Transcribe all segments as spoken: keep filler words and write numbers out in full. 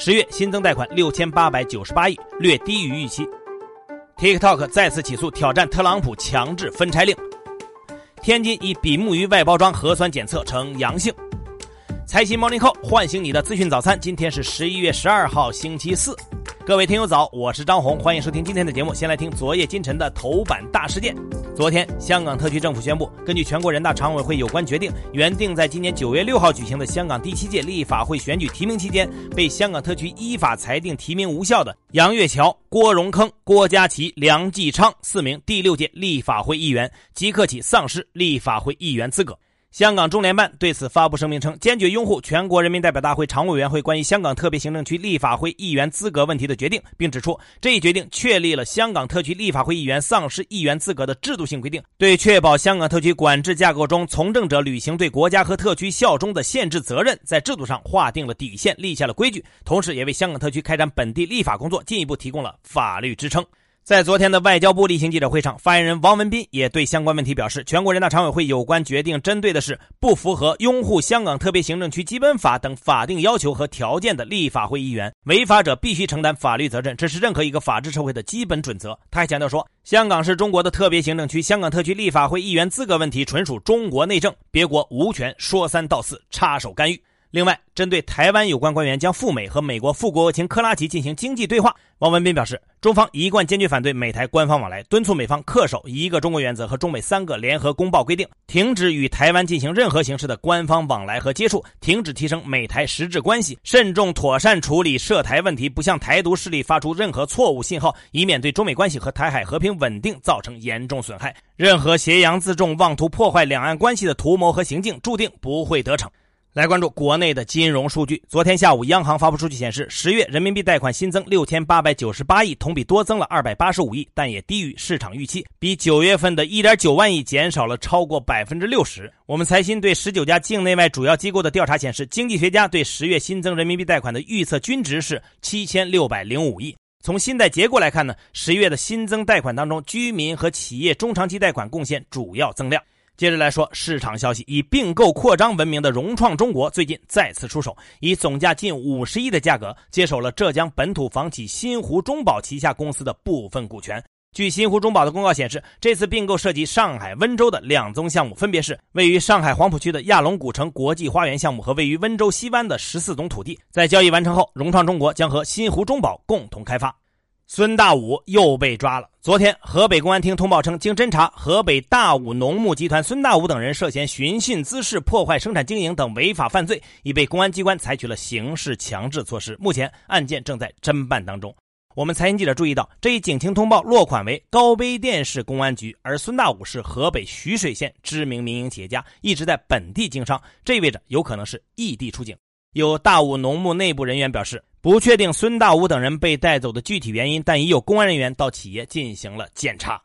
十月新增贷款六千八百九十八亿，略低于预期。TikTok 再次起诉挑战特朗普强制分拆令。天津以比目鱼外包装核酸检测呈阳性。财新 Morning Call 唤醒你的资讯早餐，今天是十一月十二号星期四。各位听友早，我是张红，欢迎收听今天的节目。先来听昨夜今晨的头版大事件。昨天，香港特区政府宣布，根据全国人大常委会有关决定，原定在今年九月六号举行的香港第七届立法会选举提名期间，被香港特区依法裁定提名无效的杨岳桥、郭荣铿、郭家麒、梁继昌四名第六届立法会议员，即刻起丧失立法会议员资格。香港中联办对此发布声明称，坚决拥护全国人民代表大会常务委员会关于香港特别行政区立法会议员资格问题的决定，并指出这一决定确立了香港特区立法会议员丧失议员资格的制度性规定，对确保香港特区管制架构中从政者履行对国家和特区效忠的宪制责任，在制度上划定了底线，立下了规矩，同时也为香港特区开展本地立法工作进一步提供了法律支撑。在昨天的外交部例行记者会上，发言人王文斌也对相关问题表示，全国人大常委会有关决定针对的是不符合拥护香港特别行政区基本法等法定要求和条件的立法会议员，违法者必须承担法律责任，这是任何一个法治社会的基本准则。他还强调说，香港是中国的特别行政区，香港特区立法会议员资格问题纯属中国内政，别国无权说三道四，插手干预。另外，针对台湾有关官员将赴美和美国副国务卿科拉奇进行经济对话，王文斌表示，中方一贯坚决反对美台官方往来，敦促美方恪守一个中国原则和中美三个联合公报规定，停止与台湾进行任何形式的官方往来和接触，停止提升美台实质关系，慎重妥善处理涉台问题，不向台独势力发出任何错误信号，以免对中美关系和台海和平稳定造成严重损害。任何挟洋自重、妄图破坏两岸关系的图谋和行径，注定不会得逞。来关注国内的金融数据。昨天下午，央行发布数据显示，十月人民币贷款新增六千八百九十八亿，同比多增了二百八十五亿，但也低于市场预期，比九月份的 一点九万亿减少了超过 百分之六十。我们财新对十九家境内外主要机构的调查显示，经济学家对十月新增人民币贷款的预测均值是七千六百零五亿。从信贷结果来看呢，十月的新增贷款当中，居民和企业中长期贷款贡献主要增量。接着来说市场消息，以并购扩张闻名的融创中国最近再次出手，以总价近五十亿的价格接手了浙江本土房企新湖中宝旗下公司的部分股权。据新湖中宝的公告显示，这次并购涉及上海温州的两宗项目，分别是位于上海黄浦区的亚龙古城国际花园项目和位于温州西湾的十四亩土地。在交易完成后，融创中国将和新湖中宝共同开发。孙大武又被抓了。昨天，河北公安厅通报称，经侦查，河北大武农牧集团孙大武等人涉嫌寻衅滋事、破坏生产经营等违法犯罪，已被公安机关采取了刑事强制措施。目前，案件正在侦办当中。我们财经记者注意到，这一警情通报落款为高碑店市公安局，而孙大武是河北徐水县知名民营企业家，一直在本地经商，这意味着有可能是异地出警。有大武农牧内部人员表示，不确定孙大武等人被带走的具体原因，但已有公安人员到企业进行了检查。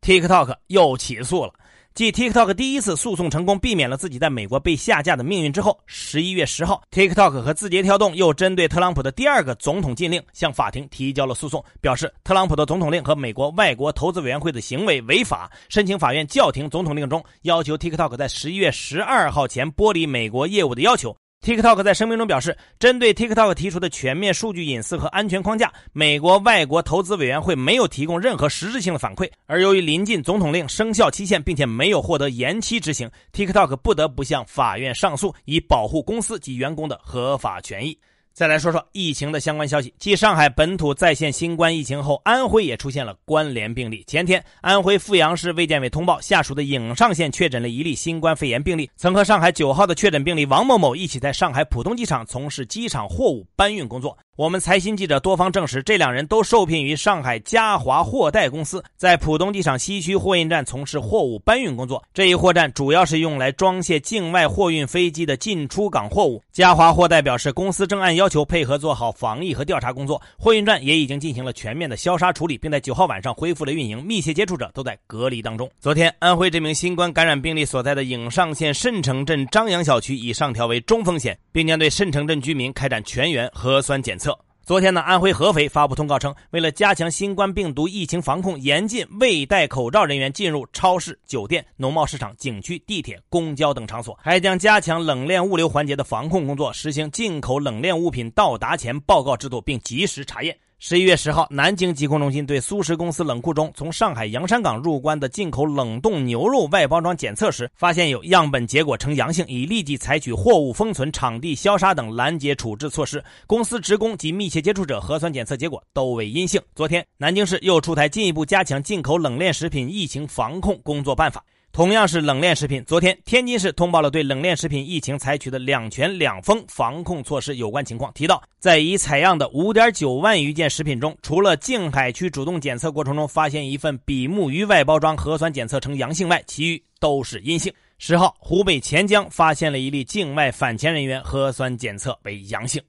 TikTok 又起诉了。继 TikTok 第一次诉讼成功避免了自己在美国被下架的命运之后，十一月十号 TikTok 和字节跳动又针对特朗普的第二个总统禁令向法庭提交了诉讼，表示特朗普的总统令和美国外国投资委员会的行为违法，申请法院叫停总统令中要求 TikTok 在十一月十二号前剥离美国业务的要求。TikTok 在声明中表示，针对 TikTok 提出的全面数据隐私和安全框架，美国外国投资委员会没有提供任何实质性的反馈，而由于临近总统令生效期限并且没有获得延期执行， TikTok 不得不向法院上诉，以保护公司及员工的合法权益。再来说说疫情的相关消息。继上海本土再现新冠疫情后，安徽也出现了关联病例。前天，安徽阜阳市卫健委通报，下属的颍上县确诊了一例新冠肺炎病例，曾和上海九号的确诊病例王某某一起在上海浦东机场从事机场货物搬运工作。我们财新记者多方证实，这两人都受聘于上海嘉华货代公司，在浦东机场西区货运站从事货物搬运工作。这一货站主要是用来装卸境外货运飞机的进出港货物。嘉华货代表示，公司正按要求配合做好防疫和调查工作，货运站也已经进行了全面的消杀处理，并在九号晚上恢复了运营，密切接触者都在隔离当中。昨天，安徽这名新冠感染病例所在的颍上县慎城镇张杨小区已上调为中风险，并将对慎城镇居民开展全员核酸检测。昨天呢，安徽合肥发布通告称，为了加强新冠病毒疫情防控，严禁未戴口罩人员进入超市、酒店、农贸市场、景区、地铁、公交等场所，还将加强冷链物流环节的防控工作，实行进口冷链物品到达前报告制度，并及时查验。十一月十号，南京疾控中心对苏食公司冷库中从上海洋山港入关的进口冷冻牛肉外包装检测时，发现有样本结果呈阳性，已立即采取货物封存、场地消杀等拦截处置措施。公司职工及密切接触者核酸检测结果都为阴性。昨天，南京市又出台进一步加强进口冷链食品疫情防控工作办法。同样是冷链食品，昨天天津市通报了对冷链食品疫情采取的两全两封防控措施有关情况，提到在已采样的 五点九万余件食品中，除了静海区主动检测过程中发现一份比目鱼外包装核酸检测呈阳性外，其余都是阴性。十号，湖北潜江发现了一例境外返潜人员核酸检测为阳性。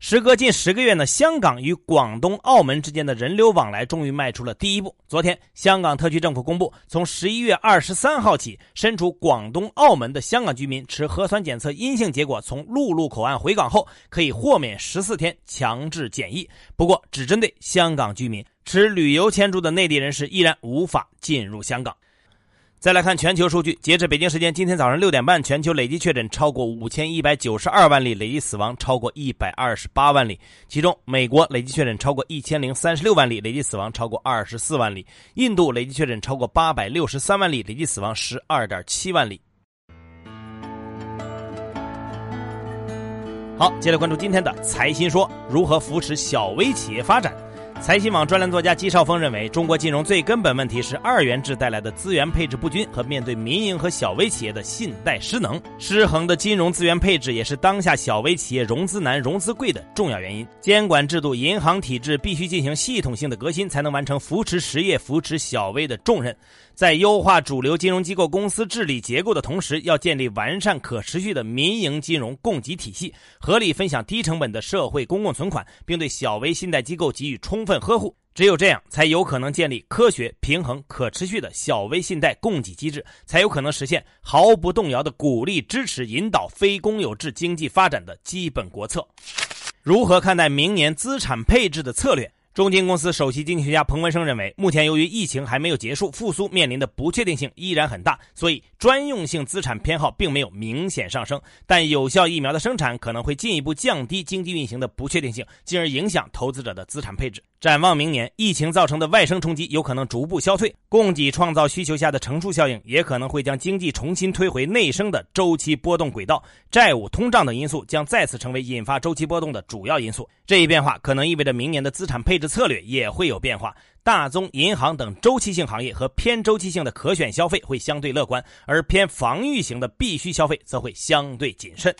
时隔近十个月呢，香港与广东、澳门之间的人流往来终于迈出了第一步。昨天，香港特区政府公布，从十一月二十三号起，身处广东、澳门的香港居民持核酸检测阴性结果从陆路口岸回港后，可以豁免十四天强制检疫。不过，只针对香港居民，持旅游签注的内地人士依然无法进入香港。再来看全球数据，截至北京时间今天早上六点半，全球累计确诊超过五千一百九十二万例，累计死亡超过一百二十八万例，其中美国累计确诊超过一千零三十六万例，累计死亡超过二十四万例，印度累计确诊超过八百六十三万例，累计死亡 十二点七万例。好，接下来关注今天的财新说，如何扶持小微企业发展。财新网专栏作家姬少峰认为，中国金融最根本问题是二元制带来的资源配置不均和面对民营和小微企业的信贷失能。失衡的金融资源配置也是当下小微企业融资难、融资贵的重要原因。监管制度、银行体制必须进行系统性的革新，才能完成扶持实业、扶持小微的重任。在优化主流金融机构公司治理结构的同时，要建立完善可持续的民营金融供给体系，合理分享低成本的社会公共存款，并对小微信贷机构给予充分分呵护，只有这样才有可能建立科学、平衡、可持续的小微信贷供给机制，才有可能实现毫不动摇的鼓励、支持、引导非公有制经济发展的基本国策。如何看待明年资产配置的策略？中金公司首席经济学家彭文生认为，目前由于疫情还没有结束，复苏面临的不确定性依然很大，所以专用性资产偏好并没有明显上升，但有效疫苗的生产可能会进一步降低经济运行的不确定性，进而影响投资者的资产配置。展望明年，疫情造成的外生冲击有可能逐步消退，供给创造需求下的乘数效应也可能会将经济重新推回内生的周期波动轨道，债务、通胀等因素将再次成为引发周期波动的主要因素。这一变化可能意味着明年的资产配置策略也会有变化，大宗、银行等周期性行业和偏周期性的可选消费会相对乐观，而偏防御型的必需消费则会相对谨慎。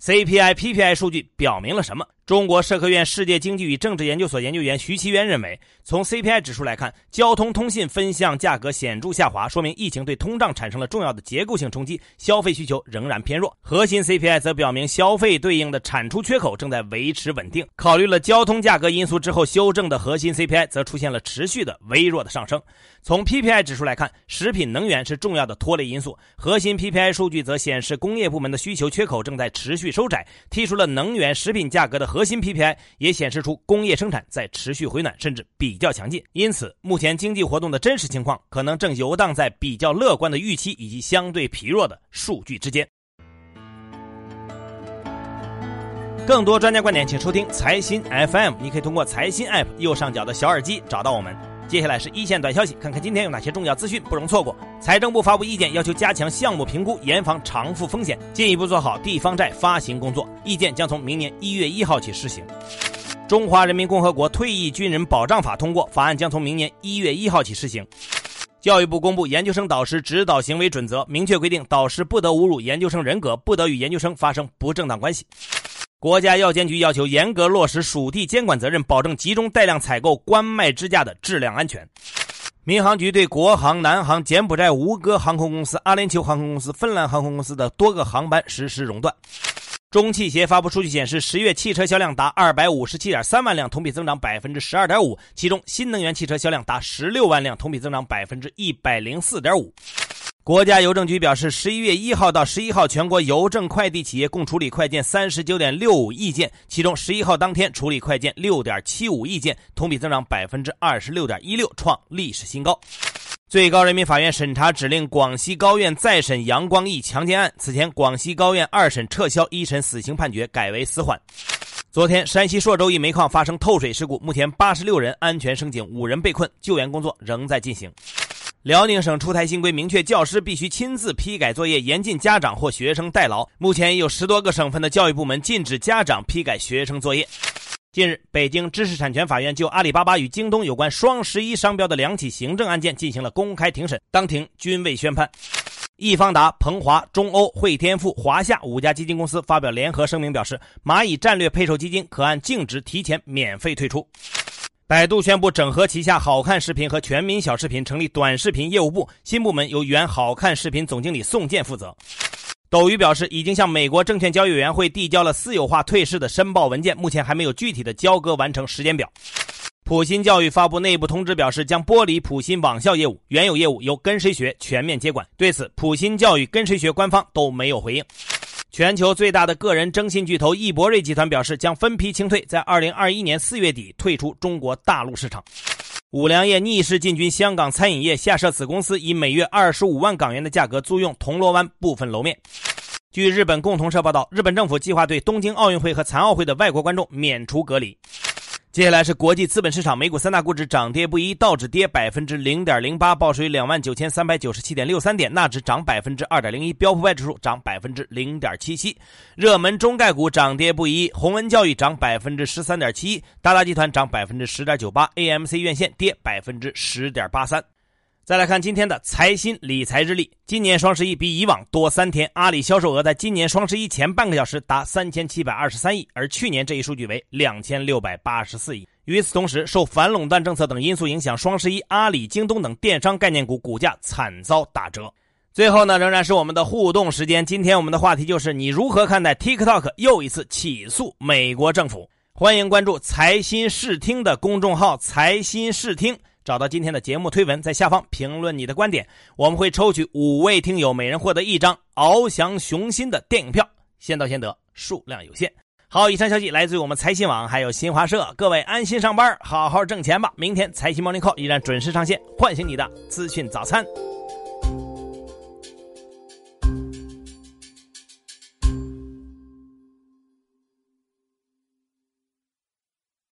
C P I P P I 数据表明了什么？中国社科院世界经济与政治研究所研究员徐其渊认为，从 C P I 指数来看，交通通信分项价格显著下滑，说明疫情对通胀产生了重要的结构性冲击，消费需求仍然偏弱。核心 C P I 则表明消费对应的产出缺口正在维持稳定。考虑了交通价格因素之后修正的核心 C P I 则出现了持续的微弱的上升。从 P P I 指数来看，食品能源是重要的拖累因素，核心 P P I 数据则显示工业部门的需求缺口正在持续收窄，剔除了能源、食品价格的核心 P P I， 也显示出工业生产在持续回暖，甚至比较强劲。因此，目前经济活动的真实情况可能正游荡在比较乐观的预期以及相对疲弱的数据之间。更多专家观点，请收听财新 F M， 你可以通过财新 App 右上角的小耳机找到我们。接下来是一线短消息，看看今天有哪些重要资讯不容错过。财政部发布意见，要求加强项目评估，严防偿付风险，进一步做好地方债发行工作。意见将从明年一月一号起施行。中华人民共和国退役军人保障法通过，法案将从明年一月一号起施行。教育部公布研究生导师指导行为准则，明确规定导师不得侮辱研究生人格，不得与研究生发生不正当关系。国家药监局要求严格落实属地监管责任，保证集中带量采购关卖支架的质量安全。民航局对国航、南航、柬埔寨吴哥航空公司、阿联酋航空公司、芬兰航空公司的多个航班实施熔断。中汽协发布数据显示，十月汽车销量达 二百五十七点三万辆，同比增长 百分之十二点五， 其中新能源汽车销量达十六万辆，同比增长 百分之一百零四点五。国家邮政局表示，十一月一号到十一号，全国邮政快递企业共处理快件 三十九点六五 亿件，其中十一号当天处理快件 六点七五 亿件，同比增长 百分之二十六点一六， 创历史新高。最高人民法院审查指令广西高院再审杨光义强奸案，此前广西高院二审撤销一审死刑判决，改为死缓。昨天山西朔州一煤矿发生透水事故，目前八十六人安全升井，五人被困，救援工作仍在进行。辽宁省出台新规，明确教师必须亲自批改作业，严禁家长或学生代劳，目前已有十多个省份的教育部门禁止家长批改学生作业。近日，北京知识产权法院就阿里巴巴与京东有关双十一商标的两起行政案件进行了公开庭审，当庭均未宣判。易方达、鹏华、中欧、汇添富、华夏五家基金公司发表联合声明表示，蚂蚁战略配售基金可按净值提前免费退出。百度宣布整合旗下好看视频和全民小视频，成立短视频业务部，新部门由原好看视频总经理宋健负责。斗鱼表示，已经向美国证券交易委员会递交了私有化退市的申报文件，目前还没有具体的交割完成时间表。普新教育发布内部通知表示，将剥离普新网校业务，原有业务由跟谁学全面接管。对此，普新教育、跟谁学官方都没有回应。全球最大的个人征信巨头易博瑞集团表示，将分批清退，在二零二一年四月底退出中国大陆市场。五粮液逆势进军香港餐饮业，下设子公司，以每月二十五万港元的价格租用铜锣湾部分楼面。据日本共同社报道，日本政府计划对东京奥运会和残奥会的外国观众免除隔离。接下来是国际资本市场，美股三大股指涨跌不一，道指跌 百分之零点零八， 报收于 两万九千三百九十七点六三 点，纳指涨 百分之二点零一， 标普五百指数涨 百分之零点七七。 热门中概股涨跌不一，鸿文教育涨 百分之十三点七一， 达达集团涨 百分之十点九八， A M C 院线跌 百分之十点八三。再来看今天的财新理财日历，今年双十一比以往多三天，阿里销售额在今年双十一前半个小时达三千七百二十三亿，而去年这一数据为两千六百八十四亿。与此同时，受反垄断政策等因素影响，双十一阿里、京东等电商概念股股价惨遭打折。最后呢，仍然是我们的互动时间，今天我们的话题就是你如何看待 TikTok 又一次起诉美国政府。欢迎关注财新视听的公众号财新视听，找到今天的节目推文，在下方评论你的观点，我们会抽取五位听友，每人获得一张翱翔雄心的电影票，先到先得，数量有限。好，以上消息来自于我们财新网还有新华社，各位安心上班，好好挣钱吧。明天财新 Morning Call 依然准时上线，唤醒你的资讯早餐。